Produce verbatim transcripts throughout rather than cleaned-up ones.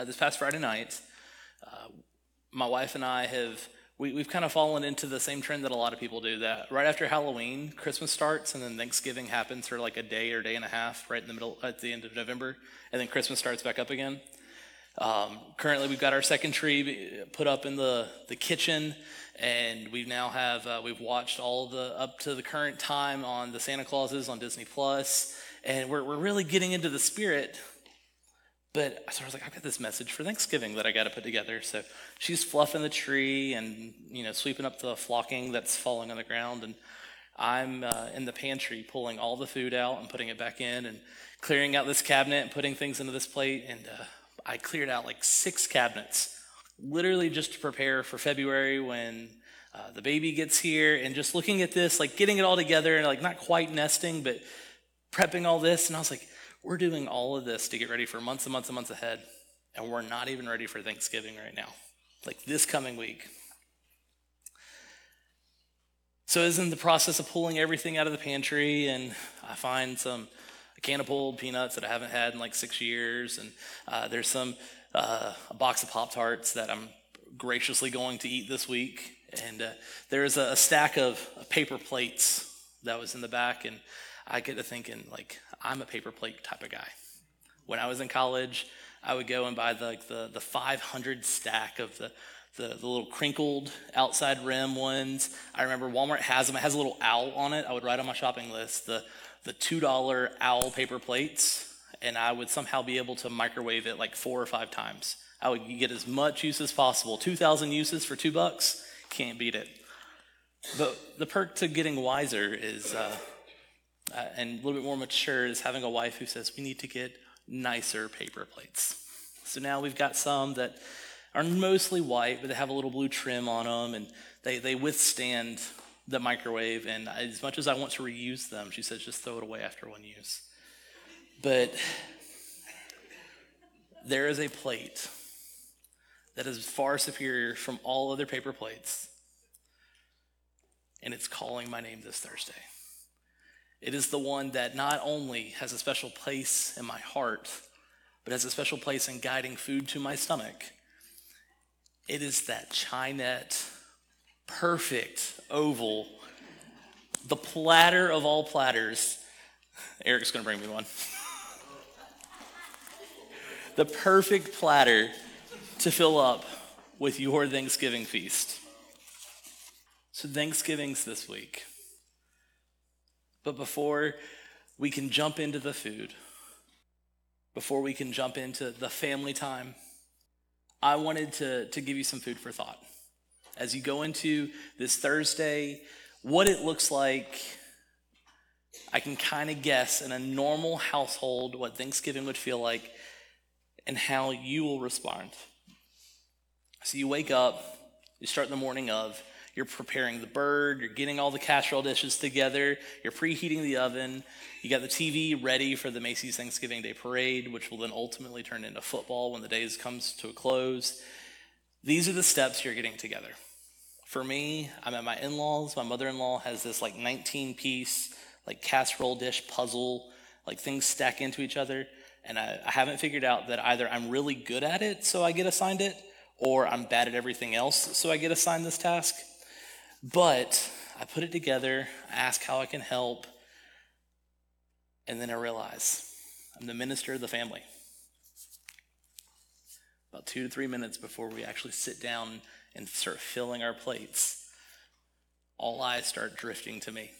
uh, this past Friday night, uh, my wife and I have, we, we've kind of fallen into the same trend that a lot of people do, that right after Halloween, Christmas starts, and then Thanksgiving happens for like a day or day and a half, right in the middle, at the end of November, and then Christmas starts back up again. Um, currently, we've got our second tree put up in the, the kitchen, and we now have, uh, we've watched all the, up to the current time on the Santa Clauses on Disney Plus, and we're we're really getting into the spirit. But so I was like, I've got this message for Thanksgiving that I got to put together. So she's fluffing the tree and, you know, sweeping up the flocking that's falling on the ground, and I'm uh, in the pantry pulling all the food out and putting it back in and clearing out this cabinet and putting things into this plate, and uh, I cleared out like six cabinets, literally just to prepare for February when uh, the baby gets here, and just looking at this, like getting it all together and like not quite nesting, but prepping all this. And I was like, we're doing all of this to get ready for months and months and months ahead, and we're not even ready for Thanksgiving right now, like this coming week. So it's in the process of pulling everything out of the pantry, and I find some a can of pulled peanuts that I haven't had in like six years, and uh, there's some uh, a box of Pop-Tarts that I'm graciously going to eat this week, and uh, there's a, a stack of paper plates that was in the back, and I get to thinking, like, I'm a paper plate type of guy. When I was in college, I would go and buy the, like the, the five hundred stack of the, the, the little crinkled outside rim ones. I remember Walmart has them. It has a little owl on it. I would write on my shopping list the, the two dollar owl paper plates, and I would somehow be able to microwave it like four or five times. I would get as much use as possible. two thousand uses for two bucks, can't beat it. But the perk to getting wiser is... Uh, Uh, and a little bit more mature is having a wife who says, we need to get nicer paper plates. So now we've got some that are mostly white, but they have a little blue trim on them, and they, they withstand the microwave, and as much as I want to reuse them, she says, just throw it away after one use. But there is a plate that is far superior from all other paper plates, and it's calling my name this Thursday. It is the one that not only has a special place in my heart, but has a special place in guiding food to my stomach. It is that Chinette, perfect oval, the platter of all platters. Eric's going to bring me one. The perfect platter to fill up with your Thanksgiving feast. So Thanksgiving's this week. But before we can jump into the food, before we can jump into the family time, I wanted to, to give you some food for thought. As you go into this Thursday, what it looks like, I can kind of guess in a normal household what Thanksgiving would feel like and how you will respond. So you wake up, you start the morning of, you're preparing the bird, you're getting all the casserole dishes together, you're preheating the oven, you got the T V ready for the Macy's Thanksgiving Day Parade, which will then ultimately turn into football when the day comes to a close. These are the steps you're getting together. For me, I'm at my in-laws. My mother-in-law has this like nineteen-piece like casserole dish puzzle, like things stack into each other, and I, I haven't figured out that either I'm really good at it, so I get assigned it, or I'm bad at everything else, so I get assigned this task. But I put it together, I ask how I can help, and then I realize I'm the minister of the family. About two to three minutes before we actually sit down and start filling our plates, all eyes start drifting to me.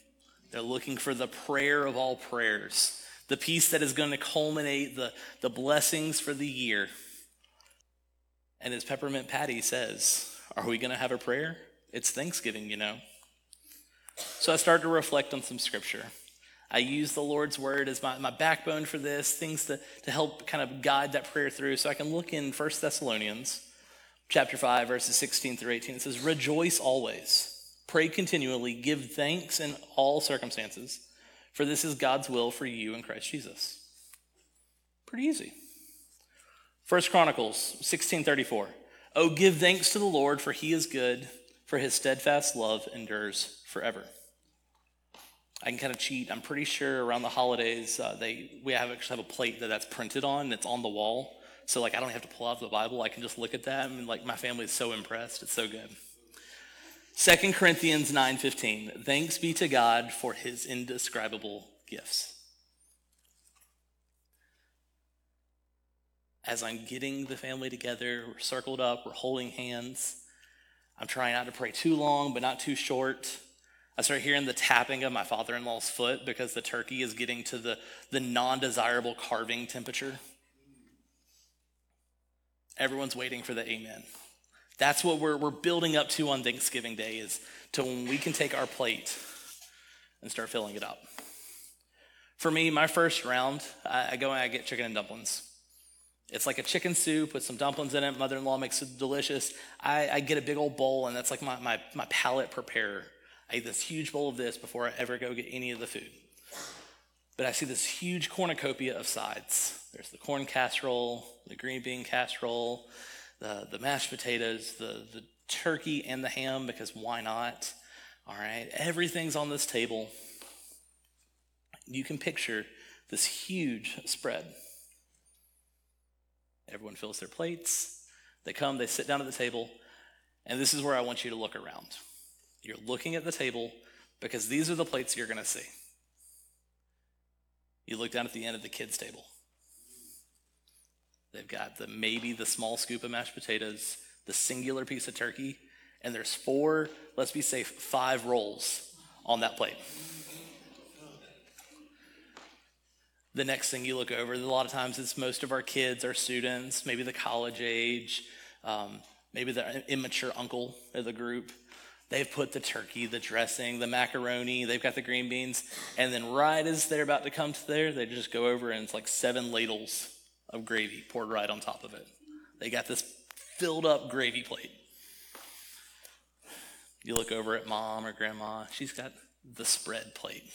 They're looking for the prayer of all prayers, the piece that is going to culminate the, the blessings for the year. And as Peppermint Patty says, are we going to have a prayer? It's Thanksgiving, you know. So I start to reflect on some scripture. I use the Lord's word as my, my backbone for this, things to, to help kind of guide that prayer through. So I can look in First Thessalonians chapter five, verses sixteen through eighteen. It says, rejoice always, pray continually, give thanks in all circumstances, for this is God's will for you in Christ Jesus. Pretty easy. First Chronicles sixteen thirty-four. Oh, give thanks to the Lord, for he is good, for his steadfast love endures forever. I can kind of cheat. I'm pretty sure around the holidays, uh, they we have actually have a plate that that's printed on. It's on the wall. So like I don't have to pull out the Bible. I can just look at that, and like my family is so impressed. It's so good. Second Corinthians nine fifteen, thanks be to God for his indescribable gifts. As I'm getting the family together, we're circled up, we're holding hands. I'm trying not to pray too long, but not too short. I start hearing the tapping of my father-in-law's foot because the turkey is getting to the, the non-desirable carving temperature. Everyone's waiting for the amen. That's what we're we're building up to on Thanksgiving Day, is to when we can take our plate and start filling it up. For me, my first round, I, I go and I get chicken and dumplings. It's like a chicken soup with some dumplings in it. Mother-in-law makes it delicious. I, I get a big old bowl, and that's like my, my, my palate preparer. I eat this huge bowl of this before I ever go get any of the food. But I see this huge cornucopia of sides. There's the corn casserole, the green bean casserole, the, the mashed potatoes, the, the turkey, and the ham, because why not? All right, everything's on this table. You can picture this huge spread. Everyone fills their plates. They come, they sit down at the table, and this is where I want you to look around. You're looking at the table because these are the plates you're going to see. You look down at the end of the kids' table. They've got the maybe the small scoop of mashed potatoes, the singular piece of turkey, and there's four, let's be safe, five rolls on that plate. The next thing you look over, a lot of times it's most of our kids, our students, maybe the college age, um, maybe the immature uncle of the group. They've put the turkey, the dressing, the macaroni, they've got the green beans, and then right as they're about to come to there, they just go over and it's like seven ladles of gravy poured right on top of it. They got this filled up gravy plate. You look over at mom or grandma, she's got the spread plate.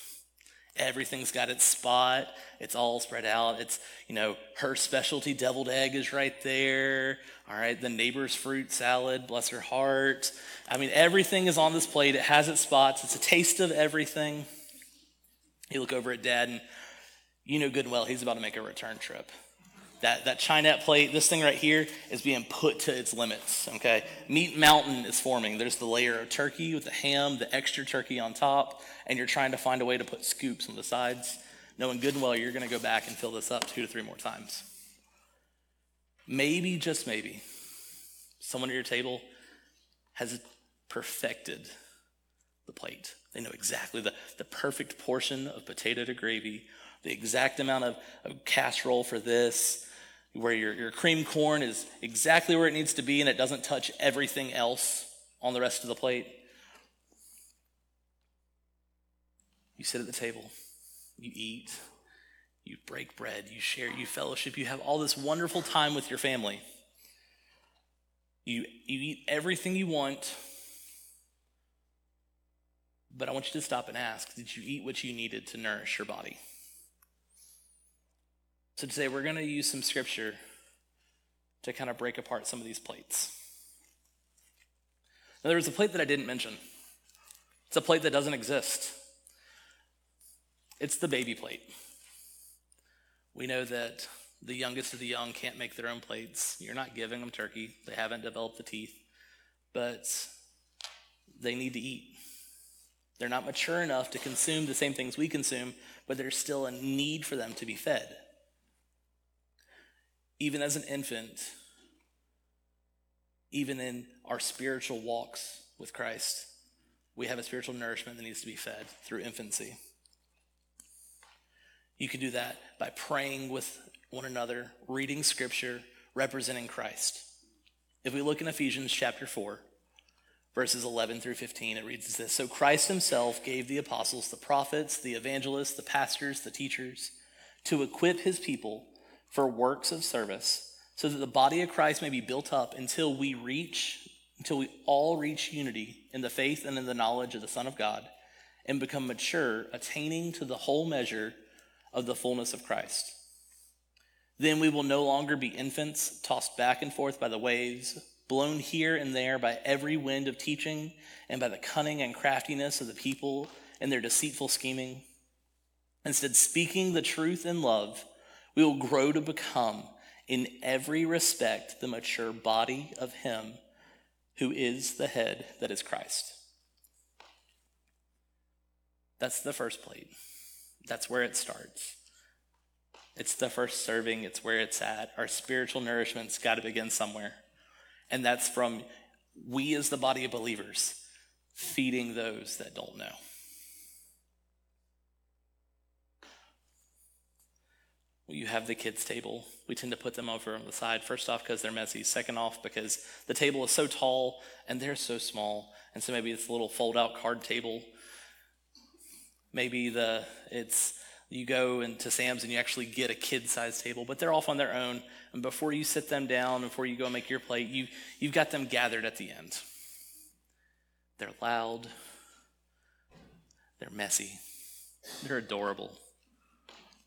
Everything's got its spot. It's all spread out. It's, you know, her specialty deviled egg is right there. All right, the neighbor's fruit salad, bless her heart. I mean, everything is on this plate. It has its spots. It's a taste of everything. You look over at dad, and you know good and well he's about to make a return trip. That that Chinette plate, this thing right here, is being put to its limits, okay? Meat mountain is forming. There's the layer of turkey with the ham, the extra turkey on top, and you're trying to find a way to put scoops on the sides, knowing good and well you're going to go back and fill this up two to three more times. Maybe, just maybe, someone at your table has perfected the plate. They know exactly the, the perfect portion of potato to gravy, the exact amount of, of casserole for this, where your, your cream corn is exactly where it needs to be and it doesn't touch everything else on the rest of the plate. You sit at the table, you eat, you break bread, you share, you fellowship, you have all this wonderful time with your family. You, you eat everything you want, but I want you to stop and ask, did you eat what you needed to nourish your body? So today we're going to use some scripture to kind of break apart some of these plates. Now there was a plate that I didn't mention. It's a plate that doesn't exist. It's the baby plate. We know that the youngest of the young can't make their own plates. You're not giving them turkey. They haven't developed the teeth, but they need to eat. They're not mature enough to consume the same things we consume, but there's still a need for them to be fed. Even as an infant, even in our spiritual walks with Christ, we have a spiritual nourishment that needs to be fed through infancy. You can do that by praying with one another, reading scripture, representing Christ. If we look in Ephesians chapter four, verses eleven through fifteen, it reads this: So Christ himself gave the apostles, the prophets, the evangelists, the pastors, the teachers, to equip his people for works of service, so that the body of Christ may be built up until we reach, until we all reach unity in the faith and in the knowledge of the Son of God, and become mature, attaining to the whole measure of the fullness of Christ. Then we will no longer be infants, tossed back and forth by the waves, blown here and there by every wind of teaching, and by the cunning and craftiness of the people and their deceitful scheming. Instead, speaking the truth in love, we will grow to become in every respect the mature body of him who is the head, that is Christ. That's the first plate. That's where it starts. It's the first serving. It's where it's at. Our spiritual nourishment's got to begin somewhere. And that's from we as the body of believers feeding those that don't know. You have the kids' table. We tend to put them over on the side, first off, because they're messy. Second off, because the table is so tall and they're so small. And so maybe it's a little fold-out card table. Maybe the it's you go into Sam's and you actually get a kid-sized table, but they're off on their own. And before you sit them down, before you go and make your plate, you, you've got them gathered at the end. They're loud. They're messy. They're adorable.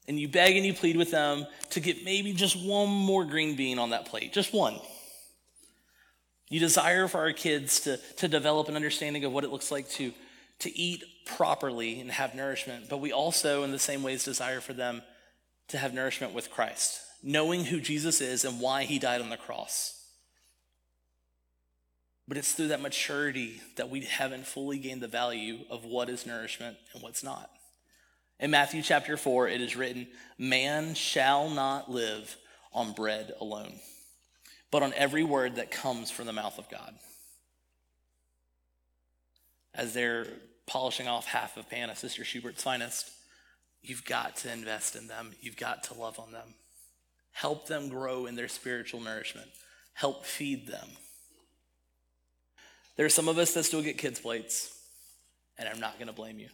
And you beg and you plead with them to get maybe just one more green bean on that plate, just one. You desire for our kids to, to develop an understanding of what it looks like to, to eat properly and have nourishment, but we also, in the same ways, desire for them to have nourishment with Christ, knowing who Jesus is and why he died on the cross. But it's through that maturity that we haven't fully gained the value of what is nourishment and what's not. In Matthew chapter four, it is written, "Man shall not live on bread alone, but on every word that comes from the mouth of God." As they're polishing off half of Pan of Sister Schubert's Finest, you've got to invest in them. You've got to love on them. Help them grow in their spiritual nourishment. Help feed them. There are some of us that still get kids' plates, and I'm not going to blame you.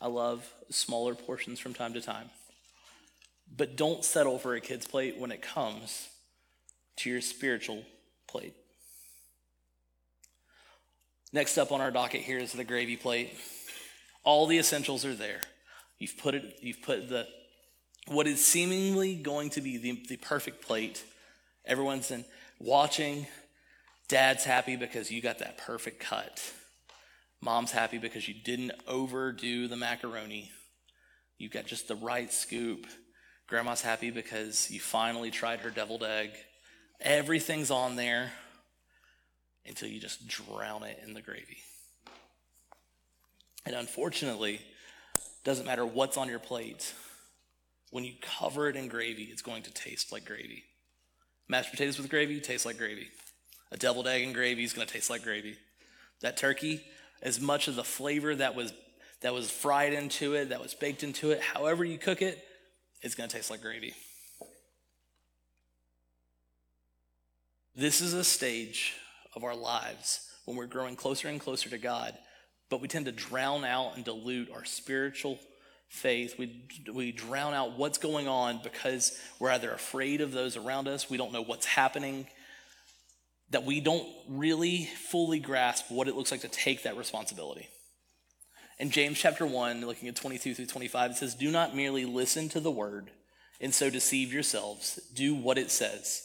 I love smaller portions from time to time. But don't settle for a kid's plate when it comes to your spiritual plate. Next up on our docket here is the gravy plate. All the essentials are there. You've put it, you've put the what is seemingly going to be the, the perfect plate. Everyone's in watching. Dad's happy because you got that perfect cut. Mom's happy because you didn't overdo the macaroni. You got just the right scoop. Grandma's happy because you finally tried her deviled egg. Everything's on there until you just drown it in the gravy. And unfortunately, it doesn't matter what's on your plate. When you cover it in gravy, it's going to taste like gravy. Mashed potatoes with gravy taste like gravy. A deviled egg and gravy is going to taste like gravy. That turkey, as much of the flavor that was that was fried into it, that was baked into it, however you cook it, it's going to taste like gravy. This is a stage of our lives when we're growing closer and closer to God, but we tend to drown out and dilute our spiritual faith. We, we drown out what's going on because we're either afraid of those around us, we don't know what's happening, that we don't really fully grasp what it looks like to take that responsibility. In James chapter one, looking at twenty-two through twenty-five, it says, "Do not merely listen to the word and so deceive yourselves. Do what it says.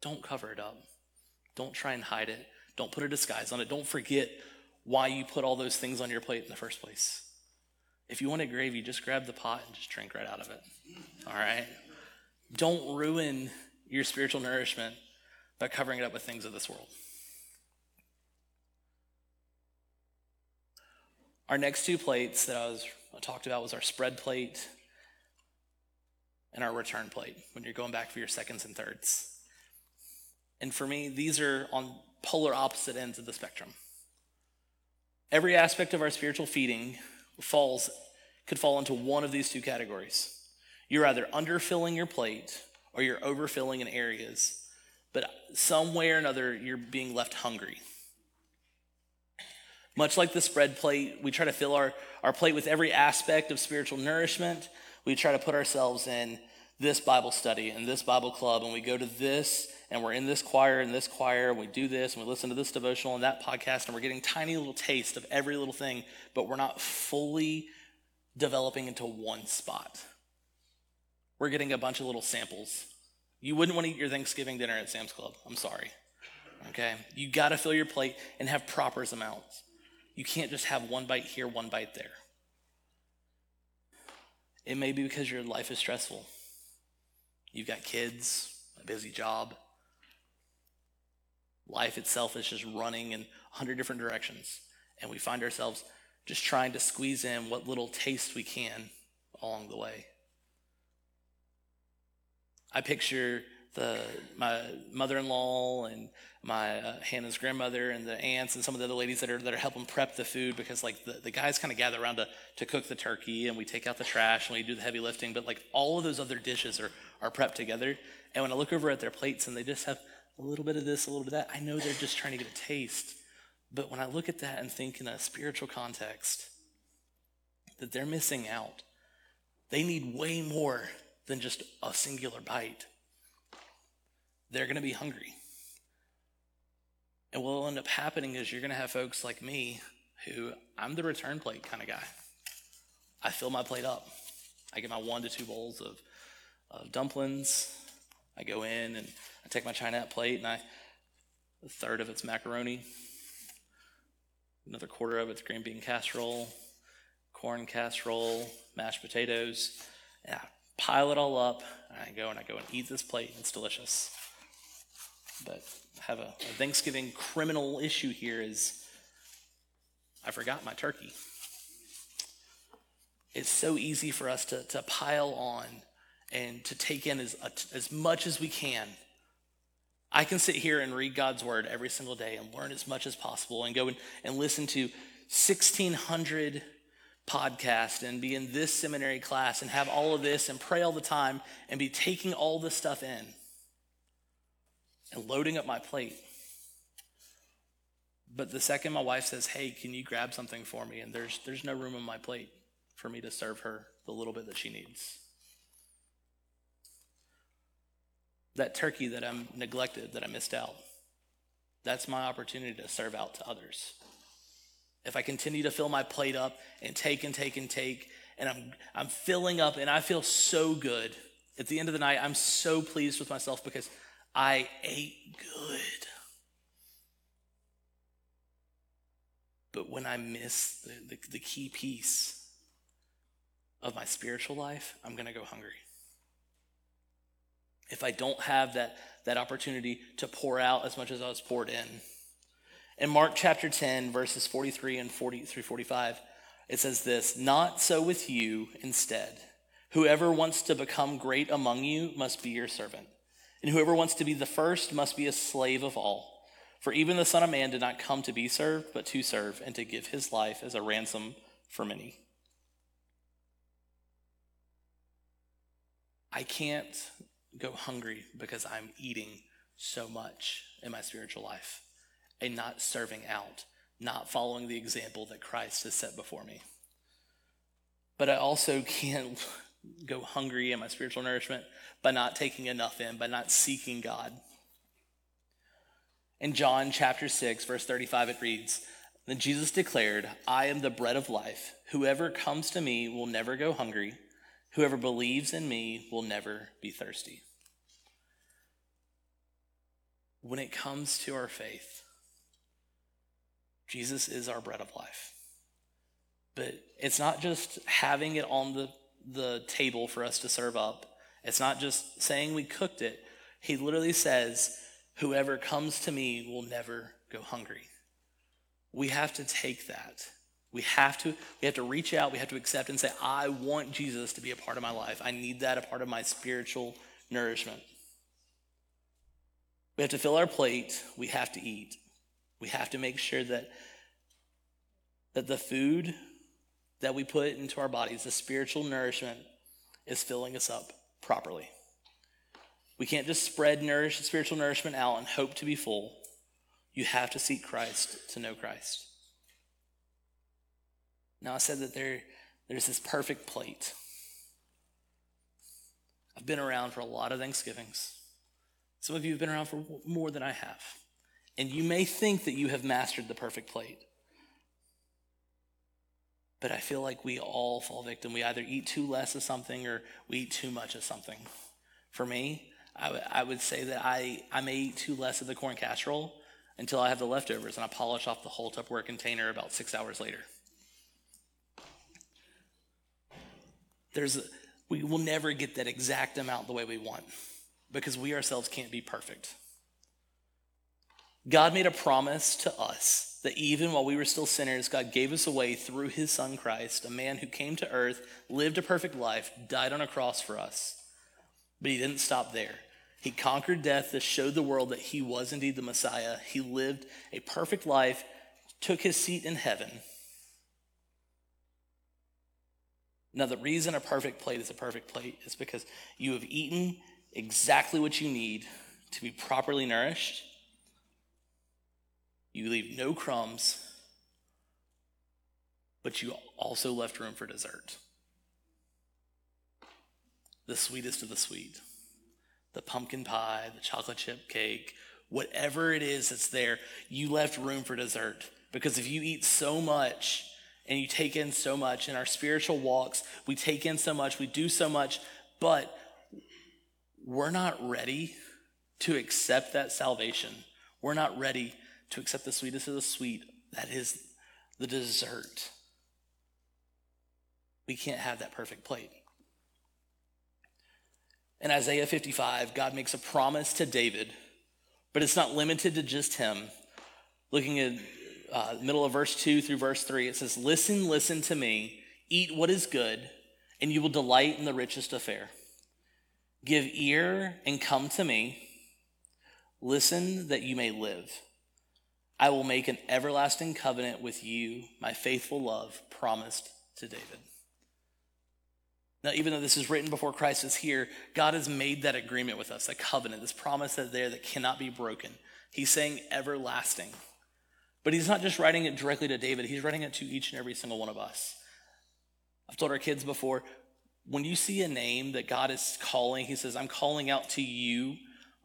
Don't cover it up. Don't try and hide it. Don't put a disguise on it. Don't forget why you put all those things on your plate in the first place. If you wanted gravy, just grab the pot and just drink right out of it. All right? Don't ruin your spiritual nourishment by covering it up with things of this world. Our next two plates that I was I talked about was our spread plate and our return plate, when you're going back for your seconds and thirds. And for me, these are on polar opposite ends of the spectrum. Every aspect of our spiritual feeding falls could fall into one of these two categories. You're either underfilling your plate or you're overfilling in areas, but some way or another, you're being left hungry. Much like the spread plate, we try to fill our, our plate with every aspect of spiritual nourishment. We try to put ourselves in this Bible study and this Bible club, and we go to this, and we're in this choir and this choir, and we do this, and we listen to this devotional and that podcast, and we're getting tiny little taste of every little thing, but we're not fully developing into one spot. We're getting a bunch of little samples. You wouldn't want to eat your Thanksgiving dinner at Sam's Club. I'm sorry. Okay? You got to fill your plate and have proper amounts. You can't just have one bite here, one bite there. It may be because your life is stressful. You've got kids, a busy job. Life itself is just running in a hundred different directions, and we find ourselves just trying to squeeze in what little taste we can along the way. I picture the my mother-in-law and my uh, Hannah's grandmother and the aunts and some of the other ladies that are that are helping prep the food, because like the, the guys kind of gather around to, to cook the turkey, and we take out the trash and we do the heavy lifting, but like all of those other dishes are, are prepped together. And when I look over at their plates and they just have a little bit of this, a little bit of that, I know they're just trying to get a taste. But when I look at that and think in a spiritual context, that they're missing out. They need way more than just a singular bite. They're going to be hungry. And what will end up happening is you're going to have folks like me, who I'm the return plate kind of guy. I fill my plate up. I get my one to two bowls of, of dumplings. I go in and I take my Chinette plate, and I, a third of it's macaroni. Another quarter of it's green bean casserole, corn casserole, mashed potatoes. And I pile it all up, and I go and I go and eat this plate, and it's delicious. But I have a, a Thanksgiving criminal issue here is I forgot my turkey. It's so easy for us to, to pile on and to take in as, as much as we can. I can sit here and read God's word every single day and learn as much as possible and go and, and listen to sixteen hundred podcasts and be in this seminary class and have all of this and pray all the time and be taking all this stuff in and loading up my plate. But the second my wife says, hey, can you grab something for me? And there's there's no room on my plate for me to serve her the little bit that she needs. That turkey that I'm neglected, that I missed out, that's my opportunity to serve out to others. If I continue to fill my plate up and take and take and take, and I'm I'm filling up and I feel so good, at the end of the night, I'm so pleased with myself because I ate good. But when I miss the, the, the key piece of my spiritual life, I'm going to go hungry. If I don't have that, that opportunity to pour out as much as I was poured in. In Mark chapter ten, verses forty-three and forty through forty-five, it says this, "Not so with you instead. Whoever wants to become great among you must be your servant. And whoever wants to be the first must be a slave of all. For even the Son of Man did not come to be served, but to serve and to give his life as a ransom for many." I can't go hungry because I'm eating so much in my spiritual life and not serving out, not following the example that Christ has set before me. But I also can't go hungry in my spiritual nourishment by not taking enough in, by not seeking God. In John chapter six, verse thirty-five, it reads, "Then Jesus declared, 'I am the bread of life. Whoever comes to me will never go hungry. Whoever believes in me will never be thirsty.'" When it comes to our faith, Jesus is our bread of life. But it's not just having it on the the table for us to serve up. It's not just saying we cooked it. He literally says, "Whoever comes to me will never go hungry." We have to take that. We have to we have to reach out. We have to accept and say, "I want Jesus to be a part of my life. I need that, a part of my spiritual nourishment." We have to fill our plate. We have to eat. We have to make sure that that the food that we put into our bodies, the spiritual nourishment, is filling us up properly. We can't just spread nourish, spiritual nourishment out and hope to be full. You have to seek Christ to know Christ. Now, I said that there, there's this perfect plate. I've been around for a lot of Thanksgivings. Some of you have been around for more than I have. And you may think that you have mastered the perfect plate. But I feel like we all fall victim. We either eat too less of something or we eat too much of something. For me, I, w- I would say that I, I may eat too less of the corn casserole until I have the leftovers and I polish off the whole Tupperware container about six hours later. There's a, we will never get that exact amount the way we want because we ourselves can't be perfect. God made a promise to us that even while we were still sinners, God gave us away through his son Christ, a man who came to earth, lived a perfect life, died on a cross for us. But he didn't stop there. He conquered death to show the world that he was indeed the Messiah. He lived a perfect life, took his seat in heaven. Now, the reason a perfect plate is a perfect plate is because you have eaten exactly what you need to be properly nourished. You leave no crumbs, but you also left room for dessert. The sweetest of the sweet, the pumpkin pie, the chocolate chip cake, whatever it is that's there, you left room for dessert. Because if you eat so much and you take in so much in our spiritual walks, we take in so much, we do so much, but we're not ready to accept that salvation. We're not ready to accept the sweetest of the sweet, that is the dessert. We can't have that perfect plate. In Isaiah fifty-five, God makes a promise to David, but it's not limited to just him. Looking at uh, the middle of verse two through verse three, it says, "Listen, listen to me, eat what is good, and you will delight in the richest of fare. Give ear and come to me. Listen that you may live. I will make an everlasting covenant with you, my faithful love promised to David." Now, even though this is written before Christ is here, God has made that agreement with us, that covenant, this promise that's there that cannot be broken. He's saying everlasting. But he's not just writing it directly to David. He's writing it to each and every single one of us. I've told our kids before, when you see a name that God is calling, he says, "I'm calling out to you,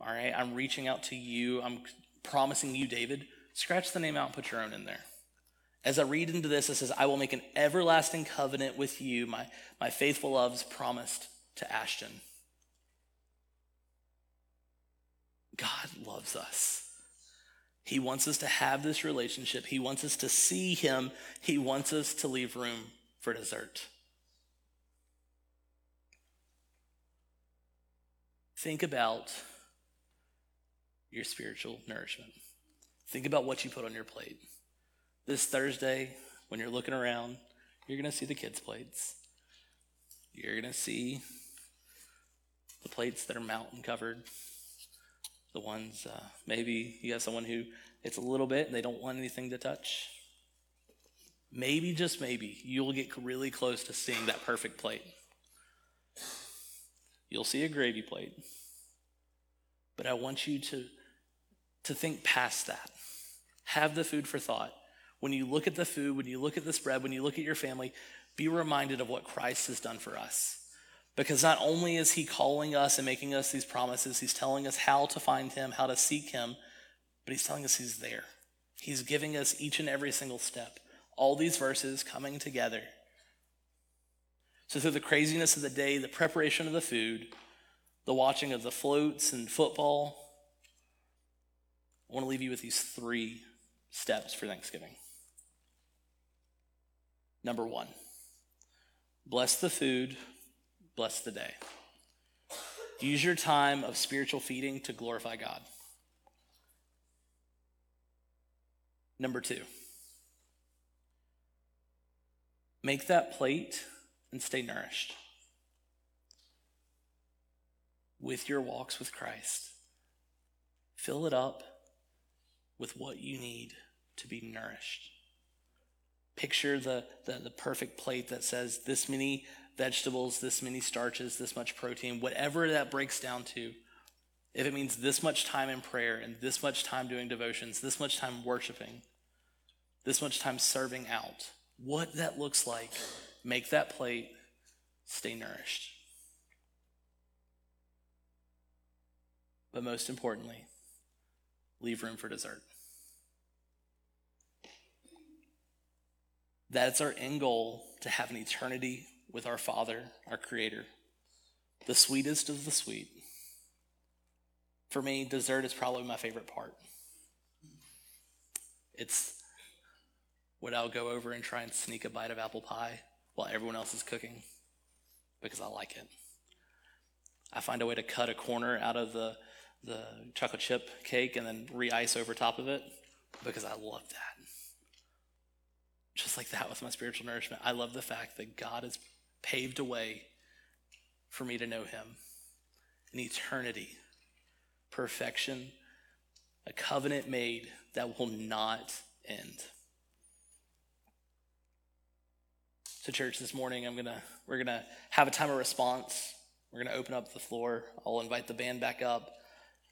all right? I'm reaching out to you. I'm promising you, David." Scratch the name out and put your own in there. As I read into this, it says, "I will make an everlasting covenant with you, my, my faithful love's promised to Ashton." God loves us. He wants us to have this relationship. He wants us to see him. He wants us to leave room for dessert. Think about your spiritual nourishment. Think about what you put on your plate. This Thursday, when you're looking around, you're going to see the kids' plates. You're going to see the plates that are mountain covered. The ones, uh, maybe you have someone who, it's a little bit and they don't want anything to touch. Maybe, just maybe, you'll get really close to seeing that perfect plate. You'll see a gravy plate. But I want you to to think past that. Have the food for thought. When you look at the food, when you look at this bread, when you look at your family, be reminded of what Christ has done for us. Because not only is he calling us and making us these promises, he's telling us how to find him, how to seek him, but he's telling us he's there. He's giving us each and every single step. All these verses coming together. So through the craziness of the day, the preparation of the food, the watching of the floats and football, I want to leave you with these three steps for Thanksgiving. Number one, bless the food, bless the day. Use your time of spiritual feeding to glorify God. Number two, make that plate and stay nourished. With your walks with Christ, fill it up with what you need to be nourished. Picture the, the, the perfect plate that says this many vegetables, this many starches, this much protein, whatever that breaks down to. If it means this much time in prayer and this much time doing devotions, this much time worshiping, this much time serving out, what that looks like, make that plate, stay nourished. But most importantly, leave room for dessert. That's our end goal, to have an eternity with our Father, our Creator. The sweetest of the sweet. For me, dessert is probably my favorite part. It's what I'll go over and try and sneak a bite of apple pie while everyone else is cooking, because I like it. I find a way to cut a corner out of the, the chocolate chip cake and then re-ice over top of it, because I love that. Just like that with my spiritual nourishment, I love the fact that God has paved a way for me to know him. An eternity, perfection, a covenant made that will not end. So church, this morning I'm gonna we're gonna have a time of response. We're gonna open up the floor. I'll invite the band back up.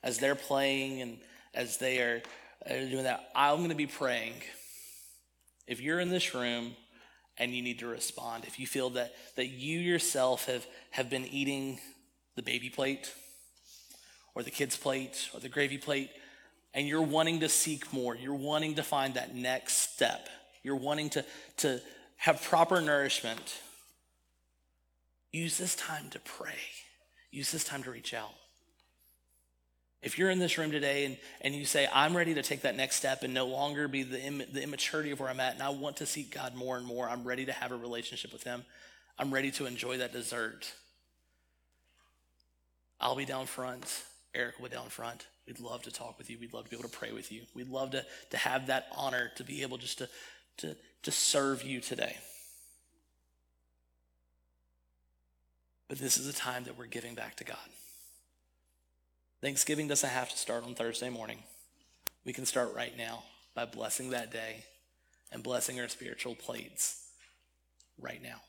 As they're playing and as they are doing that, I'm gonna be praying. If you're in this room and you need to respond, if you feel that that you yourself have, have been eating the baby plate or the kids' plate or the gravy plate, and you're wanting to seek more, you're wanting to find that next step, you're wanting to, to have proper nourishment, use this time to pray. Use this time to reach out. If you're in this room today and, and you say, I'm ready to take that next step and no longer be the, im- the immaturity of where I'm at, and I want to seek God more and more, I'm ready to have a relationship with him, I'm ready to enjoy that dessert, I'll be down front, Eric will be down front. We'd love to talk with you. We'd love to be able to pray with you. We'd love to, to have that honor to be able just to, to, to serve you today. But this is a time that we're giving back to God. Thanksgiving doesn't have to start on Thursday morning. We can start right now by blessing that day and blessing our spiritual plates right now.